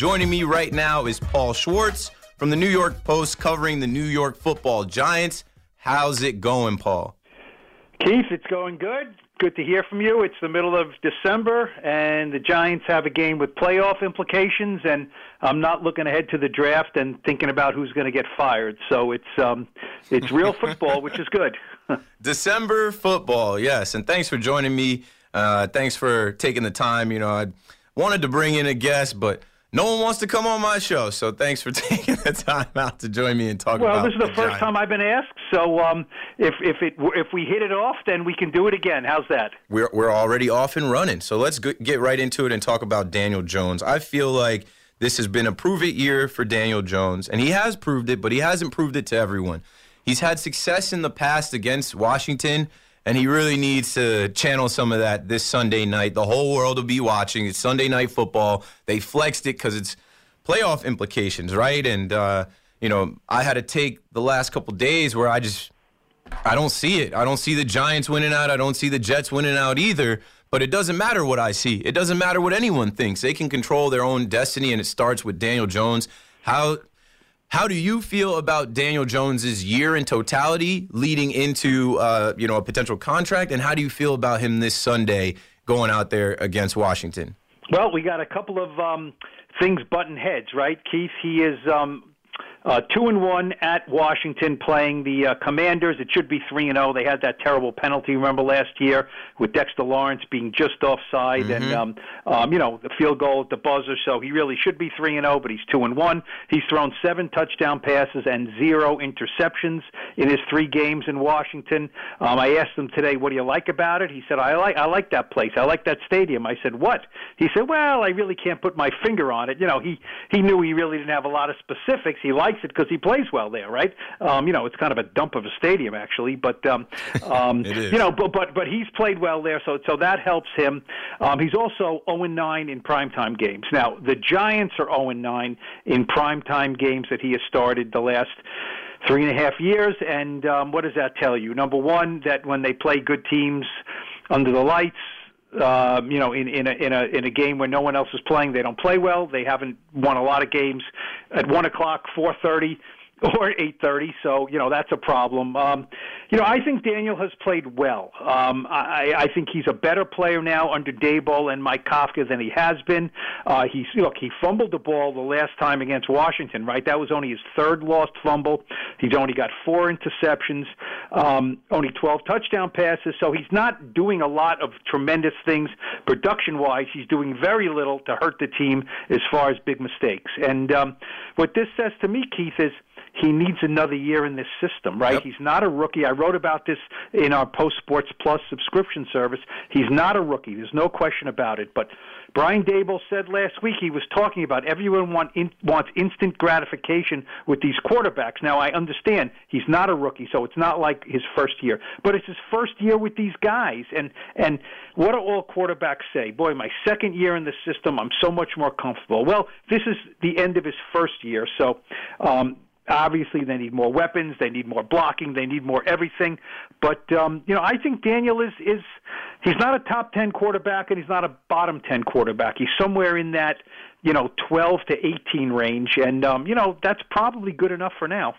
Joining me right now is Paul Schwartz from the New York Post covering the New York Football Giants. How's it going, Paul? Keith, it's going good. Good to hear from you. It's the middle of December, and the Giants have a game with playoff implications, and I'm not looking ahead to the draft and thinking about who's going to get fired. So it's real football, which is good. December football, yes. And thanks for joining me. Thanks for taking the time. You know, I wanted to bring in a guest, but no one wants to come on my show, so thanks for taking the time out to join me and talk about the Giants. Well, this is the first time I've been asked, so if we hit it off, then we can do it again. How's that? We're already off and running, so let's get right into it and talk about Daniel Jones. I feel like this has been a prove-it year for Daniel Jones, and he has proved it, but he hasn't proved it to everyone. He's had success in the past against Washington, and he really needs to channel some of that this Sunday night. The whole world will be watching. It's Sunday Night Football. They flexed it because it's playoff implications, right? And, you know, I had to take the last couple days where I don't see it. I don't see the Giants winning out. I don't see the Jets winning out either. But it doesn't matter what I see. It doesn't matter what anyone thinks. They can control their own destiny, and it starts with Daniel Jones. How do you feel about Daniel Jones's year in totality leading into a potential contract, and how do you feel about him this Sunday going out there against Washington? Well, we got a couple of things button heads, right, Keith? He is 2-1 at Washington playing the Commanders. It should be 3-0. They had that terrible penalty, remember, last year with Dexter Lawrence being just offside and, the field goal at the buzzer. So he really should be 3-0, but he's 2-1. He's thrown 7 touchdown passes and 0 interceptions in his 3 games in Washington. I asked him today, what do you like about it? He said, I like that place. I like that stadium. I said, what? He said, well, I really can't put my finger on it. You know, he knew he really didn't have a lot of specifics. He likes it because he plays well there, right? It's kind of a dump of a stadium, actually, but but he's played well there, so that helps him. He's also 0-9 in primetime games. Now, the Giants are 0-9 in primetime games that he has started the last 3.5 years, and what does that tell you? Number one, that when they play good teams under the lights, in a game where no one else is playing, they don't play well. They haven't won a lot of games at 1:00, 4:30, or 8:30. So, that's a problem. I think Daniel has played well. I think he's a better player now under Dayball and Mike Kafka than he has been. He fumbled the ball the last time against Washington, right? That was only his 3rd lost fumble. He's only got 4 interceptions, only 12 touchdown passes. So he's not doing a lot of tremendous things production-wise. He's doing very little to hurt the team as far as big mistakes. And what this says to me, Keith, is he needs another year in this system, right? Yep. He's not a rookie. I wrote about this in our Post Sports Plus subscription service. He's not a rookie. There's no question about it. But Brian Daboll said last week, he was talking about everyone wants instant gratification with these quarterbacks. Now, I understand he's not a rookie, so it's not like his first year. But it's his first year with these guys. And what do all quarterbacks say? Boy, my 2nd year in the system, I'm so much more comfortable. Well, this is the end of his first year, so obviously, they need more weapons, they need more blocking, they need more everything. But, I think Daniel is he's not a top 10 quarterback and he's not a bottom 10 quarterback. He's somewhere in that, 12 to 18 range. And, that's probably good enough for now.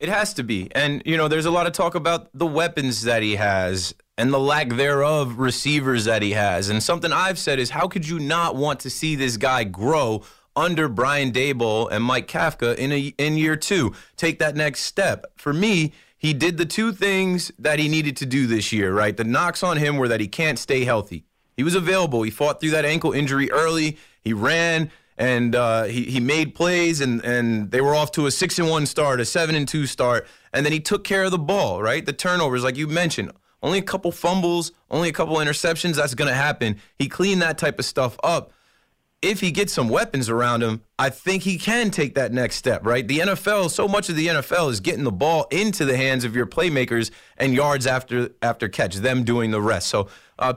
It has to be. And, there's a lot of talk about the weapons that he has and the lack thereof receivers that he has. And something I've said is, how could you not want to see this guy grow under Brian Daboll and Mike Kafka in year 2. Take that next step. For me, he did the 2 things that he needed to do this year, right? The knocks on him were that he can't stay healthy. He was available. He fought through that ankle injury early. He ran, and he made plays, and they were off to a 6-1 start, a 7-2 start, and then he took care of the ball, right? The turnovers, like you mentioned. Only a couple fumbles, only a couple interceptions, that's going to happen. He cleaned that type of stuff up. If he gets some weapons around him, I think he can take that next step, right? The NFL, so much of the NFL is getting the ball into the hands of your playmakers and yards after catch, them doing the rest. So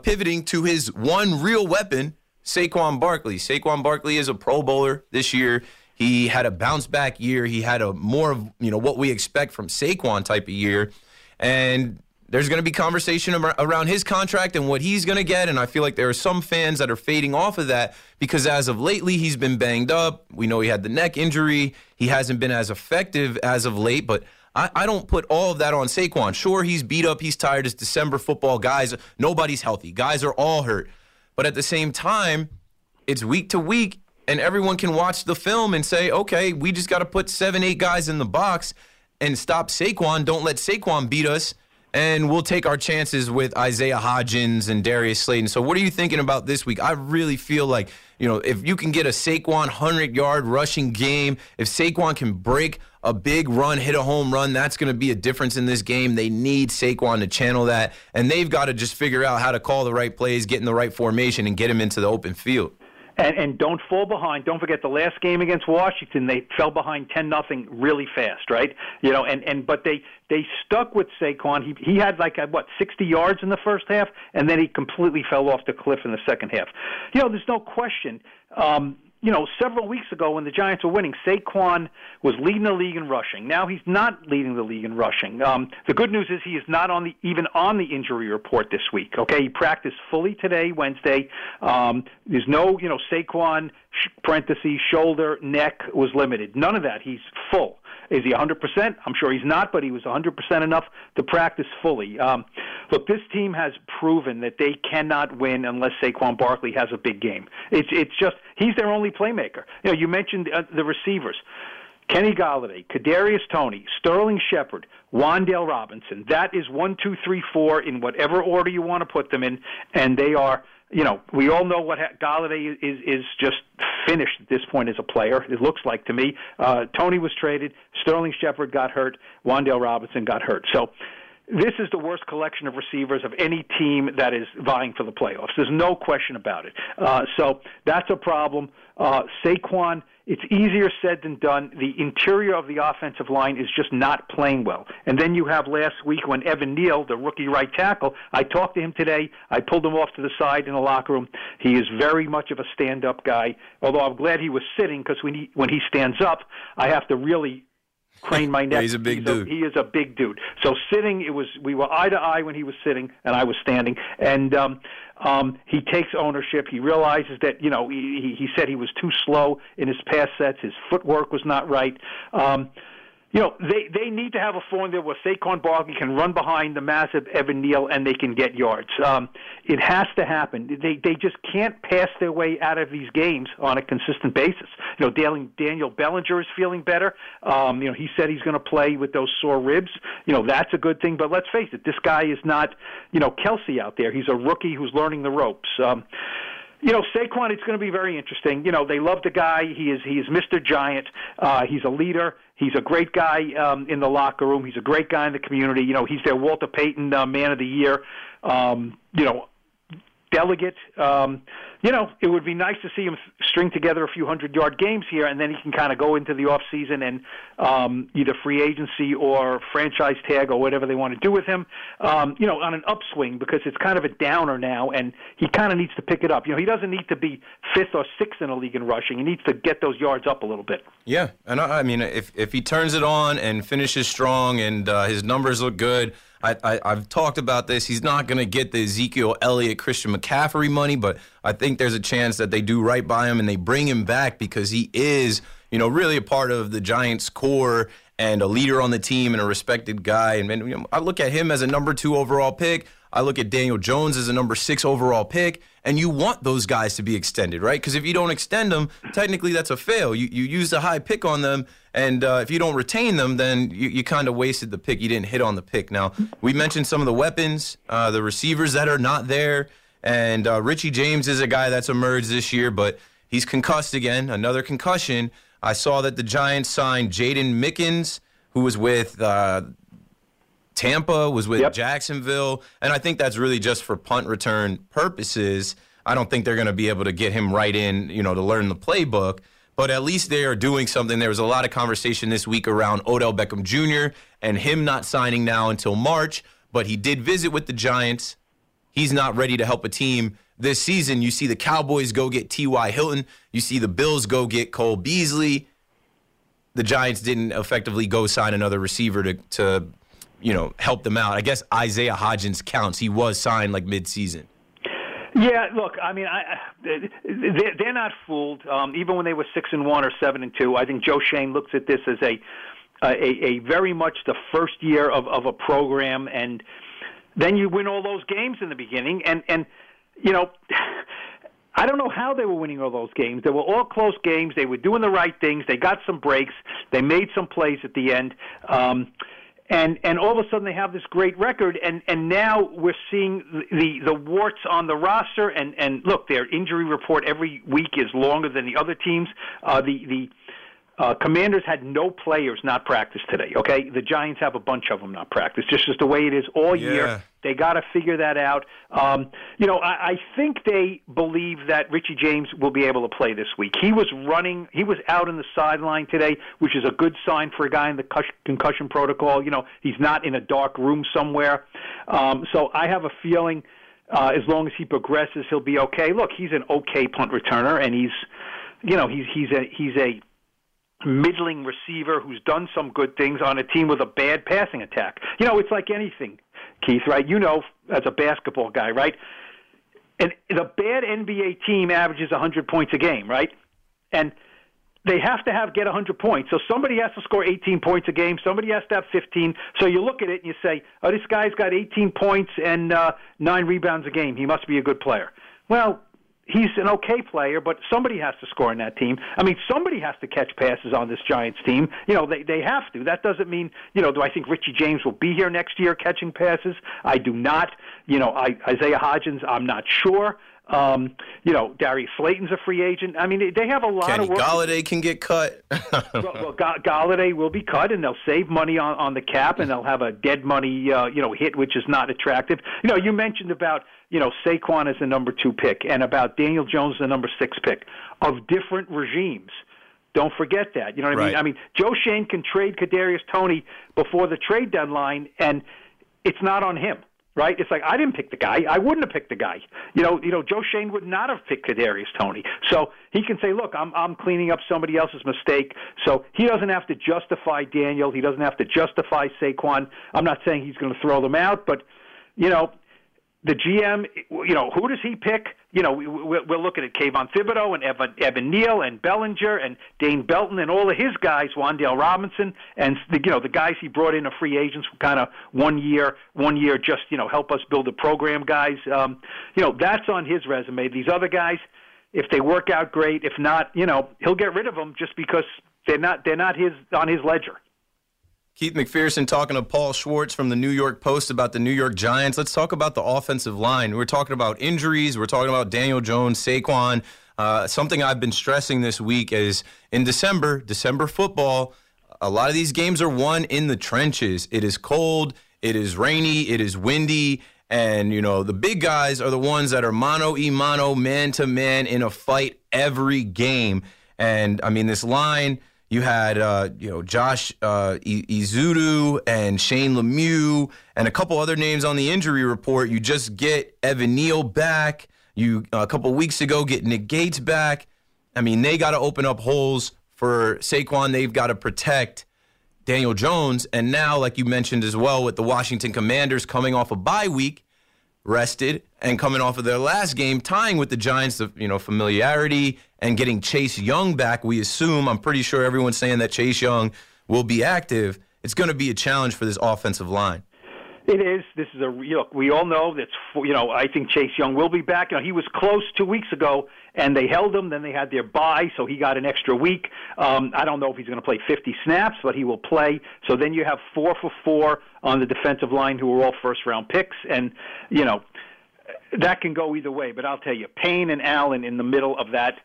pivoting to his one real weapon, Saquon Barkley. Saquon Barkley is a Pro Bowler this year. He had a bounce-back year. He had a more of what we expect from Saquon type of year. And There's going to be conversation around his contract and what he's going to get, and I feel like there are some fans that are fading off of that because as of lately he's been banged up. We know he had the neck injury. He hasn't been as effective as of late, but I don't put all of that on Saquon. Sure, he's beat up, he's tired. It's December football. Guys, nobody's healthy. Guys are all hurt. But at the same time, it's week to week, and everyone can watch the film and say, okay, we just got to put 7, 8 guys in the box and stop Saquon. Don't let Saquon beat us. And we'll take our chances with Isaiah Hodgins and Darius Slayton. So what are you thinking about this week? I really feel like, you know, if you can get a Saquon 100-yard rushing game, if Saquon can break a big run, hit a home run, that's going to be a difference in this game. They need Saquon to channel that. And they've got to just figure out how to call the right plays, get in the right formation, and get him into the open field. And don't fall behind. Don't forget the last game against Washington, they fell behind 10-0 really fast, right? You know, but they stuck with Saquon. He had 60 yards in the first half, and then he completely fell off the cliff in the second half. You know, there's no question. Several weeks ago when the Giants were winning, Saquon was leading the league in rushing. Now he's not leading the league in rushing. The good news is he is not even on the injury report this week. Okay, he practiced fully today, Wednesday. There's no, Saquon, shoulder, neck was limited. None of that. He's full. Is he 100%? I'm sure he's not, but he was 100% enough to practice fully. Look, this team has proven that they cannot win unless Saquon Barkley has a big game. It's just he's their only playmaker. You know, you mentioned the receivers. Kenny Galladay, Kadarius Toney, Sterling Shepard, Wandale Robinson. That is 1, 2, 3, 4 in whatever order you want to put them in, and they are – we all know what Galladay is just finished at this point as a player, it looks like to me. Toney was traded. Sterling Shepard got hurt. Wandale Robinson got hurt. So this is the worst collection of receivers of any team that is vying for the playoffs. There's no question about it. So that's a problem. Saquon, it's easier said than done. The interior of the offensive line is just not playing well. And then you have last week when Evan Neal, the rookie right tackle, I talked to him today. I pulled him off to the side in the locker room. He is very much of a stand-up guy, although I'm glad he was sitting because when he stands up, I have to really crane my neck. Yeah, he's a big dude. He is a big dude. So sitting, we were eye to eye when he was sitting and I was standing. And he takes ownership. He realizes that he said he was too slow in his pass sets. His footwork was not right. They need to have a formula where Saquon Barkley can run behind the massive Evan Neal and they can get yards. It has to happen. They just can't pass their way out of these games on a consistent basis. Daniel Bellinger is feeling better. He said he's going to play with those sore ribs. That's a good thing. But let's face it, this guy is not, Kelsey out there. He's a rookie who's learning the ropes. Saquon, it's going to be very interesting. They love the guy. He is Mr. Giant. He's a leader. He's a great guy in the locker room. He's a great guy in the community. He's their Walter Payton Man of the Year, delegate. It would be nice to see him string together a few 100-yard games here, and then he can kind of go into the offseason and either free agency or franchise tag or whatever they want to do with him, on an upswing because it's kind of a downer now, and he kind of needs to pick it up. He doesn't need to be 5th or 6th in the league in rushing. He needs to get those yards up a little bit. Yeah, and I mean, if he turns it on and finishes strong and his numbers look good, I've talked about this. He's not going to get the Ezekiel Elliott, Christian McCaffrey money, but I think there's a chance that they do right by him and they bring him back because he is, really a part of the Giants' core and a leader on the team and a respected guy. And I look at him as a number 2 overall pick. I look at Daniel Jones as a number 6 overall pick, and you want those guys to be extended, right? Because if you don't extend them, technically that's a fail. You used a high pick on them, and if you don't retain them, then you kind of wasted the pick. You didn't hit on the pick. Now, we mentioned some of the weapons, the receivers that are not there, and Richie James is a guy that's emerged this year, but he's concussed again, another concussion. I saw that the Giants signed Jaden Mickens, who was with Tampa, was with Jacksonville, and I think that's really just for punt return purposes. I don't think they're going to be able to get him right in, to learn the playbook, but at least they are doing something. There was a lot of conversation this week around Odell Beckham Jr. and him not signing now until March, but he did visit with the Giants. He's not ready to help a team this season. You see the Cowboys go get T.Y. Hilton. You see the Bills go get Cole Beasley. The Giants didn't effectively go sign another receiver to you know, help them out. I guess Isaiah Hodgins counts. He was signed like midseason. Yeah, look, I mean, they're not fooled. Even when they were 6-1 or 7-2, I think Joe Shane looks at this as a very much the first year of a program, and then you win all those games in the beginning, and you know, I don't know how they were winning all those games. They were all close games. They were doing the right things. They got some breaks. They made some plays at the end. And all of a sudden they have this great record, and now we're seeing the warts on the roster. And look, their injury report every week is longer than the other teams. The Commanders had no players not practice today, okay? The Giants have a bunch of them not practice. Just is the way it is all year. They got to figure that out. You know, I think they believe that Richie James will be able to play this week. He was out on the sideline today, which is a good sign for a guy in the concussion protocol. You know, he's not in a dark room somewhere. So I have a feeling as long as he progresses, he'll be okay. Look, he's an okay punt returner, and he's a middling receiver who's done some good things on a team with a bad passing attack. You know, it's like anything, Keith, right? You know, as a basketball guy, right? And the bad NBA team averages 100 points a game, right? And they have to get 100 points. So somebody has to score 18 points a game. Somebody has to have 15. So you look at it and you say, oh, this guy's got 18 points and 9 rebounds a game. He must be a good player. Well, he's an okay player, but somebody has to score in that team. I mean, somebody has to catch passes on this Giants team. You know, they have to. That doesn't mean, you know, do I think Richie James will be here next year catching passes? I do not. You know, Isaiah Hodgins, I'm not sure. You know, Darius Slayton's a free agent. I mean, they have a lot of work. Galladay can get cut. well, Galladay will be cut, and they'll save money on the cap, and they'll have a dead money, hit, which is not attractive. You know, you mentioned about, you know, Saquon as the number 2 pick and about Daniel Jones as the number 6 pick of different regimes. Don't forget that. You know what I mean? I mean, Joe Shane can trade Kadarius Toney before the trade deadline, and it's not on him. Right? It's like, I didn't pick the guy. I wouldn't have picked the guy. You know, Joe Shane would not have picked Kadarius Toney. So he can say, look, I'm cleaning up somebody else's mistake. So he doesn't have to justify Daniel. He doesn't have to justify Saquon. I'm not saying he's going to throw them out, but, you know, the GM, you know, who does he pick? You know, we're looking at Kayvon Thibodeau and Evan Neal and Bellinger and Dane Belton and all of his guys, Wandale Robinson, and, the guys he brought in are free agents who kind of one year just, you know, help us build a program, guys. You know, that's on his resume. These other guys, if they work out, great. If not, you know, he'll get rid of them just because they're not on his ledger. Keith McPherson talking to Paul Schwartz from the New York Post about the New York Giants. Let's talk about the offensive line. We're talking about injuries. We're talking about Daniel Jones, Saquon. Something I've been stressing this week is in December football, a lot of these games are won in the trenches. It is cold. It is rainy. It is windy. And, you know, the big guys are the ones that are mano-a-mano, man-to-man in a fight every game. And, I mean, this line... You had, Josh Izudu and Shane Lemieux and a couple other names on the injury report. You just get Evan Neal back. You, a couple weeks ago, get Nick Gates back. I mean, they got to open up holes for Saquon. They've got to protect Daniel Jones. And now, like you mentioned as well, with the Washington Commanders coming off a bye week, rested, and coming off of their last game, tying with the Giants, you know, familiarity, and getting Chase Young back, we assume. I'm pretty sure everyone's saying that Chase Young will be active. It's going to be a challenge for this offensive line. It is. This is look, we all know that's, you know, I think Chase Young will be back. You know, he was close 2 weeks ago, and they held him. Then they had their bye, so he got an extra week. I don't know if he's going to play 50 snaps, but he will play. So then you have 4 for 4 on the defensive line who were all first-round picks. And, you know, that can go either way. But I'll tell you, Payne and Allen in the middle of that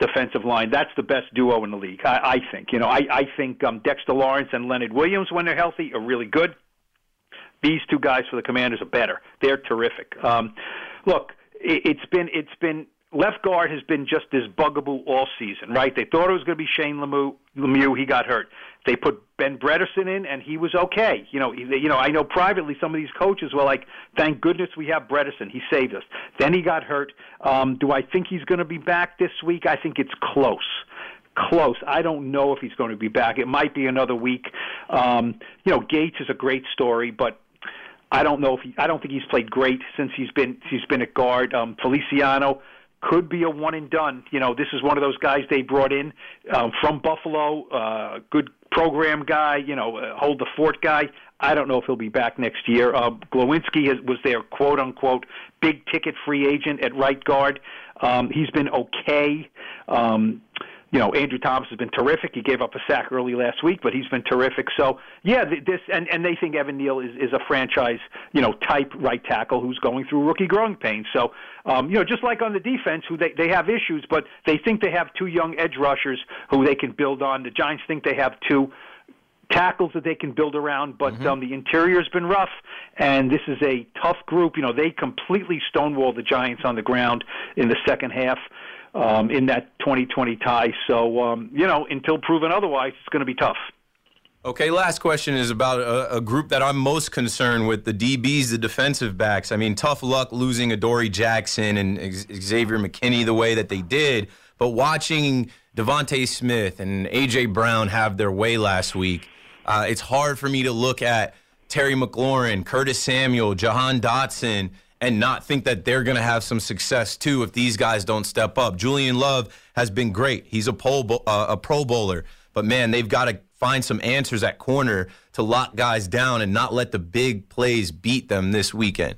defensive line, that's the best duo in the league, I think. You know, I think Dexter Lawrence and Leonard Williams, when they're healthy, are really good. These two guys for the Commanders are better. They're terrific. Look, it's been left guard has been just this bugaboo all season, right? They thought it was going to be Shane Lemieux. He got hurt. They put Ben Bredesen in, and he was okay. You know, I know privately some of these coaches were like, thank goodness we have Bredesen. He saved us. Then he got hurt. Do I think he's going to be back this week? I think it's close. close. I don't know if he's going to be back. It might be another week. Gates is a great story, but I don't know if I don't think he's played great since he's been at guard. Feliciano could be a one and done. This is one of those guys they brought in from Buffalo. Good program guy. Hold the fort guy. I don't know if he'll be back next year. Glowinski was their quote unquote big ticket free agent at right guard. He's been okay. Andrew Thomas has been terrific. He gave up a sack early last week, but he's been terrific. So, yeah, and they think Evan Neal is a franchise, type right tackle who's going through rookie growing pains. So, just like on the defense, who they have issues, but they think they have two young edge rushers who they can build on. The Giants think they have two tackles that they can build around, but the interior's been rough, and this is a tough group. They completely stonewalled the Giants on the ground in the second half. In that 2020 tie. So, until proven otherwise, it's going to be tough. Okay, last question is about a group that I'm most concerned with, the DBs, the defensive backs. I mean, tough luck losing Adoree Jackson and Xavier McKinney the way that they did, but watching Devontae Smith and A.J. Brown have their way last week, it's hard for me to look at Terry McLaurin, Curtis Samuel, Jahan Dotson, and not think that they're going to have some success, too, if these guys don't step up. Julian Love has been great. He's a Pro Bowler. But, man, they've got to find some answers at corner to lock guys down and not let the big plays beat them this weekend.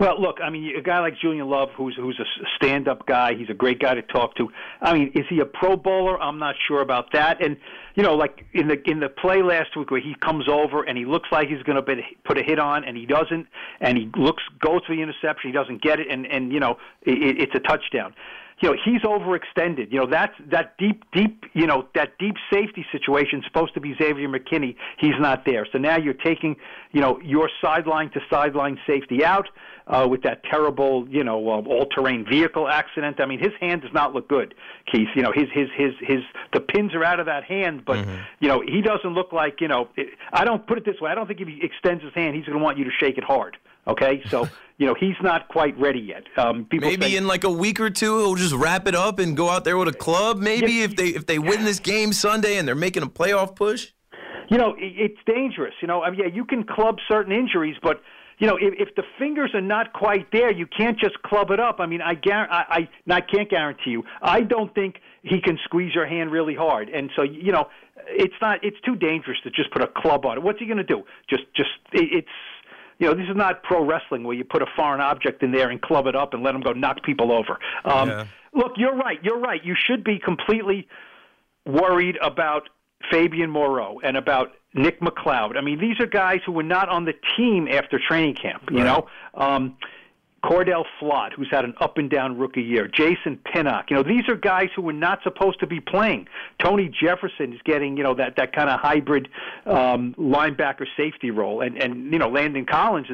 Well, look, I mean, a guy like Julian Love, who's a stand-up guy, he's a great guy to talk to. I mean, is he a Pro Bowler? I'm not sure about that. And, like in the play last week where he comes over and he looks like he's going to put a hit on and he doesn't, and he goes for the interception, he doesn't get it, and it's a touchdown. He's overextended. That's that deep safety situation supposed to be Xavier McKinney. He's not there. So now you're taking, your sideline to sideline safety out with that terrible, all-terrain vehicle accident. I mean, his hand does not look good, Keith. The pins are out of that hand, but he doesn't look like, I don't put it this way. I don't think if he extends his hand, he's going to want you to shake it hard. Okay, so, he's not quite ready yet. Maybe in like a week or two, he'll just wrap it up and go out there with a club, maybe, if they win this game Sunday and they're making a playoff push? It's dangerous. You can club certain injuries, but, if the fingers are not quite there, you can't just club it up. I mean, I can't guarantee you. I don't think he can squeeze your hand really hard. And so, it's too dangerous to just put a club on it. What's he going to do? This is not pro wrestling where you put a foreign object in there and club it up and let them go knock people over. Look, you're right. You should be completely worried about Fabian Moreau and about Nick McLeod. I mean, these are guys who were not on the team after training camp, right. Cordell Flott, who's had an up-and-down rookie year. Jason Pinnock. These are guys who were not supposed to be playing. Tony Jefferson is getting, that kind of hybrid linebacker safety role. And Landon Collins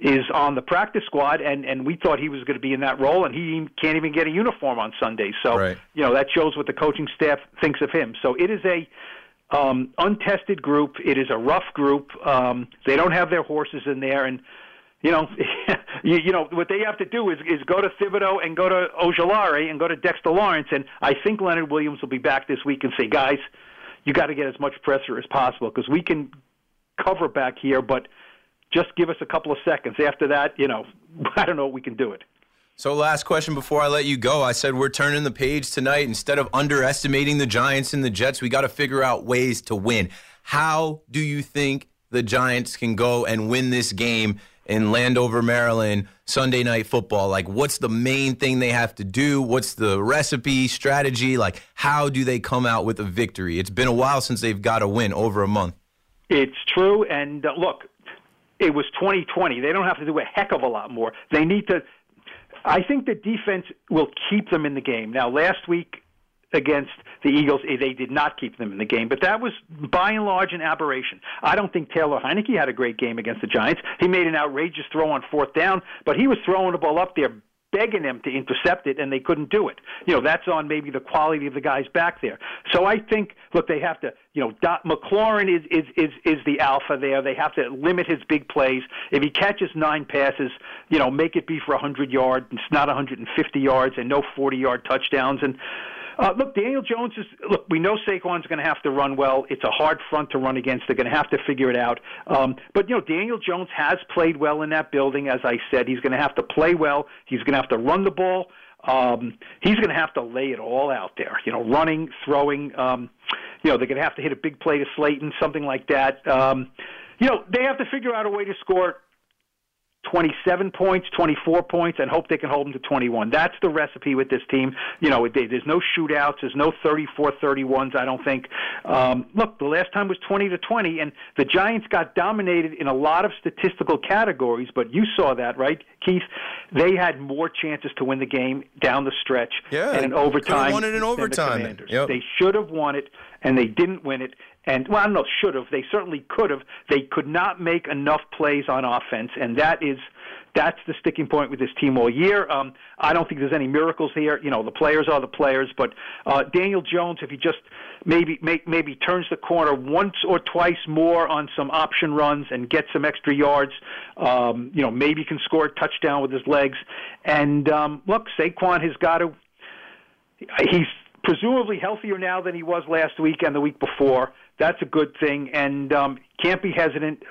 is on the practice squad, and we thought he was going to be in that role, and he can't even get a uniform on Sunday. So, right. That shows what the coaching staff thinks of him. So it is a untested group. It is a rough group. They don't have their horses in there, and what they have to do is go to Thibodeau and go to Ojulari and go to Dexter Lawrence, and I think Leonard Williams will be back this week and say, guys, you got to get as much pressure as possible because we can cover back here, but just give us a couple of seconds. After that, I don't know if we can do it. So last question before I let you go. I said we're turning the page tonight. Instead of underestimating the Giants and the Jets, we got to figure out ways to win. How do you think the Giants can go and win this game in Landover, Maryland, Sunday Night Football? Like, what's the main thing they have to do? What's the recipe, strategy? Like, how do they come out with a victory? It's been a while since they've got a win, over a month. It's true, and look, it was 2020. They don't have to do a heck of a lot more. They need to – I think the defense will keep them in the game. Now, last week against the Eagles, they did not keep them in the game, but that was by and large an aberration. I don't think Taylor Heineke had a great game against the Giants. He made an outrageous throw on fourth down, but he was throwing the ball up there, begging them to intercept it, and they couldn't do it. That's on maybe the quality of the guys back there. So I think, look, they have to, McLaurin is the alpha there. They have to limit his big plays. If he catches 9 passes, make it be for 100 yards. It's not 150 yards and no 40-yard touchdowns. And Look, Daniel Jones is – look, we know Saquon's going to have to run well. It's a hard front to run against. They're going to have to figure it out. But, you know, Daniel Jones has played well in that building, as I said. He's going to have to play well. He's going to have to run the ball. He's going to have to lay it all out there, you know, running, throwing. You know, they're going to have to hit a big play to Slayton, something like that. You know, they have to figure out a way to score 27 points, 24 points, and hope they can hold them to 21. That's the recipe with this team. You know, there's no shootouts. There's no 34-31s, I don't think. Look, the last time was 20-20, and the Giants got dominated in a lot of statistical categories, but you saw that, right, Keith? They had more chances to win the game down the stretch and in overtime. They won it in overtime. They should have won it, and they didn't win it. And, well, I don't know, should have. They certainly could have. They could not make enough plays on offense, and that's the sticking point with this team all year. I don't think there's any miracles here. You know, the players are the players, but Daniel Jones, if he just maybe turns the corner once or twice more on some option runs and gets some extra yards, you know, maybe he can score a touchdown with his legs. And, look, Saquon has got to – he's presumably healthier now than he was last week and the week before. That's a good thing, and can't be hesitant.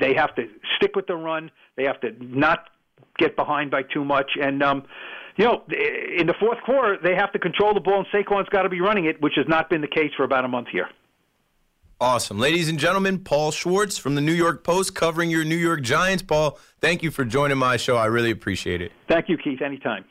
They have to stick with the run. They have to not get behind by too much. And, you know, in the fourth quarter, they have to control the ball, and Saquon's got to be running it, which has not been the case for about a month here. Awesome. Ladies and gentlemen, Paul Schwartz from the New York Post covering your New York Giants. Paul, thank you for joining my show. I really appreciate it. Thank you, Keith. Anytime.